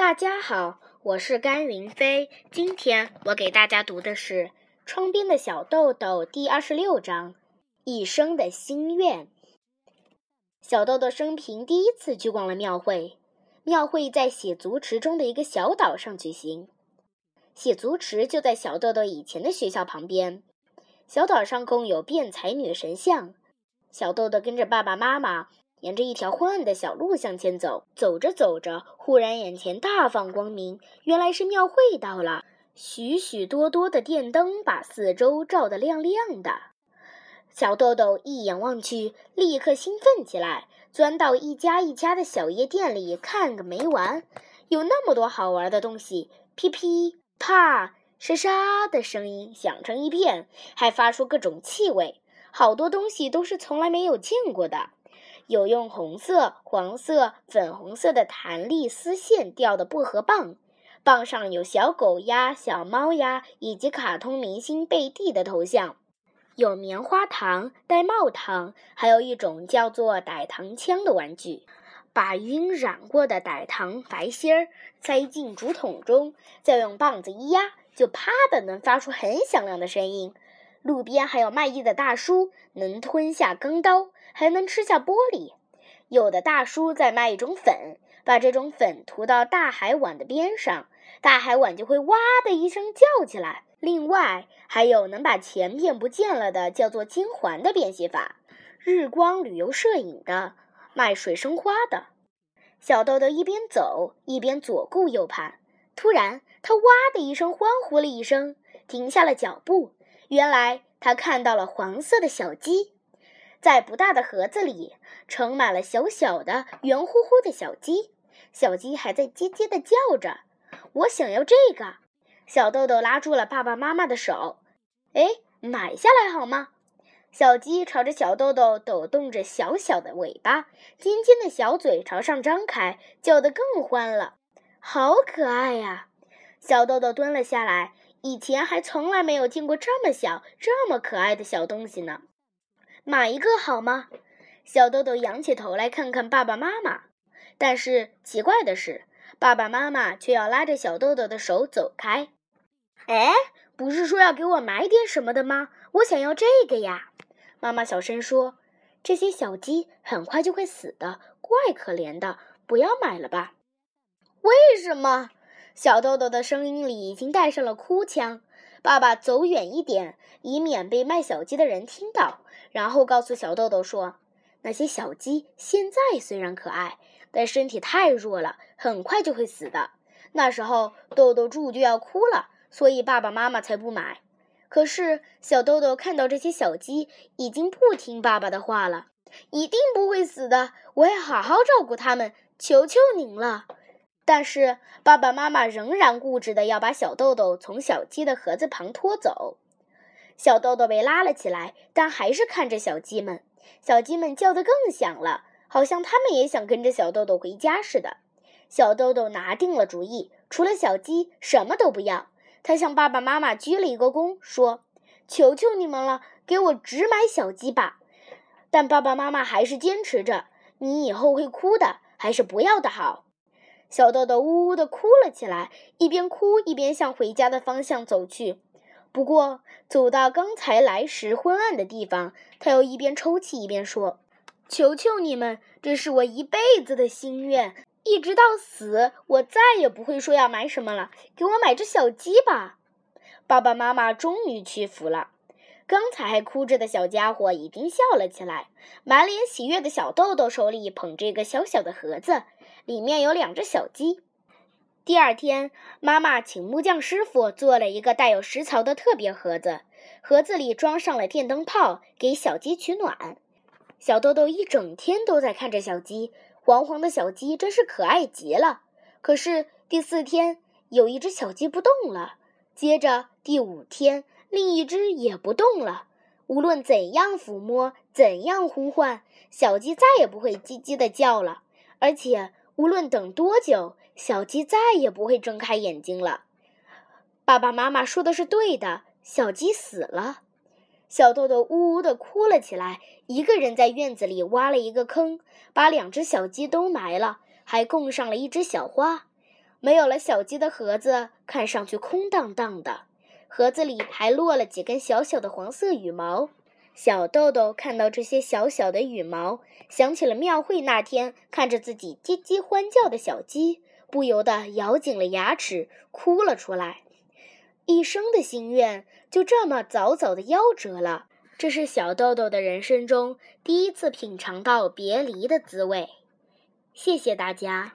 大家好，我是甘云飞。今天我给大家读的是《窗边的小豆豆》第26章《一生的心愿》。小豆豆生平第一次去逛了庙会。庙会在血族池中的一个小岛上举行。血族池就在小豆豆以前的学校旁边。小岛上共有辩才女神像。小豆豆跟着爸爸妈妈沿着一条昏暗的小路向前走，走着走着，忽然眼前大放光明，原来是庙会到了。许许多多的电灯把四周照得亮亮的。小豆豆一眼望去，立刻兴奋起来，钻到一家一家的小夜店里看个没完。有那么多好玩的东西，噼噼啪、沙沙的声音响成一片，还发出各种气味，好多东西都是从来没有见过的。有用红色、黄色、粉红色的弹力丝线吊的薄荷棒，棒上有小狗呀、小猫呀，以及卡通明星贝蒂的头像。有棉花糖、玳瑁糖，还有一种叫做傣糖枪的玩具。把晕染过的傣糖白芯儿塞进竹筒中，再用棒子一压，就啪的能发出很响亮的声音。路边还有卖艺的大叔，能吞下钢刀，还能吃下玻璃。有的大叔在卖一种粉，把这种粉涂到大海碗的边上，大海碗就会哇的一声叫起来。另外还有能把钱变不见了的，叫做金环的变戏法。日光旅游摄影的，卖水生花的。小豆豆一边走一边左顾右盼，突然他哇的一声欢呼了一声，停下了脚步。原来他看到了黄色的小鸡，在不大的盒子里盛满了小小的圆乎乎的小鸡，小鸡还在叽叽地叫着，我想要这个。小豆豆拉住了爸爸妈妈的手，买下来好吗？小鸡朝着小豆豆抖动着小小的尾巴，尖尖的小嘴朝上张开，叫得更欢了，好可爱呀！小豆豆蹲了下来，以前还从来没有见过这么小、这么可爱的小东西呢。买一个好吗？小豆豆仰起头来看看爸爸妈妈，但是奇怪的是，爸爸妈妈却要拉着小豆豆的手走开。不是说要给我买点什么的吗？我想要这个呀！妈妈小声说，这些小鸡很快就会死的，怪可怜的，不要买了吧。为什么？小豆豆的声音里已经带上了哭腔。爸爸走远一点，以免被卖小鸡的人听到，然后告诉小豆豆说，那些小鸡现在虽然可爱，但身体太弱了，很快就会死的。那时候豆豆猪就要哭了，所以爸爸妈妈才不买。可是小豆豆看到这些小鸡已经不听爸爸的话了，一定不会死的，我会好好照顾它们，求求您了。但是爸爸妈妈仍然固执地要把小豆豆从小鸡的盒子旁拖走。小豆豆被拉了起来，但还是看着小鸡们。小鸡们叫得更响了，好像他们也想跟着小豆豆回家似的。小豆豆拿定了主意，除了小鸡什么都不要。他向爸爸妈妈鞠了一个躬，说，求求你们了，给我只买小鸡吧。但爸爸妈妈还是坚持着，你以后会哭的，还是不要的好。小豆豆呜呜地哭了起来，一边哭一边向回家的方向走去。不过走到刚才来时昏暗的地方，他又一边抽泣一边说，求求你们，这是我一辈子的心愿，一直到死我再也不会说要买什么了，给我买只小鸡吧。爸爸妈妈终于屈服了。刚才还哭着的小家伙已经笑了起来，满脸喜悦的小豆豆手里捧着一个小小的盒子，里面有2只小鸡。第二天，妈妈请木匠师傅做了一个带有食槽的特别盒子，盒子里装上了电灯泡，给小鸡取暖。小豆豆一整天都在看着小鸡，黄黄的小鸡真是可爱极了。可是第4天，有一只小鸡不动了，接着第5天，另一只也不动了。无论怎样抚摸，怎样呼唤，小鸡再也不会叽叽地叫了，而且无论等多久，小鸡再也不会睁开眼睛了。爸爸妈妈说的是对的，小鸡死了。小豆豆呜呜地哭了起来，一个人在院子里挖了一个坑，把2只小鸡都埋了，还供上了一只小花。没有了小鸡的盒子看上去空荡荡的，盒子里还落了几根小小的黄色羽毛。小豆豆看到这些小小的羽毛，想起了庙会那天看着自己叽叽欢叫的小鸡，不由得咬紧了牙齿哭了出来。一生的心愿就这么早早的夭折了，这是小豆豆的人生中第一次品尝到别离的滋味。谢谢大家。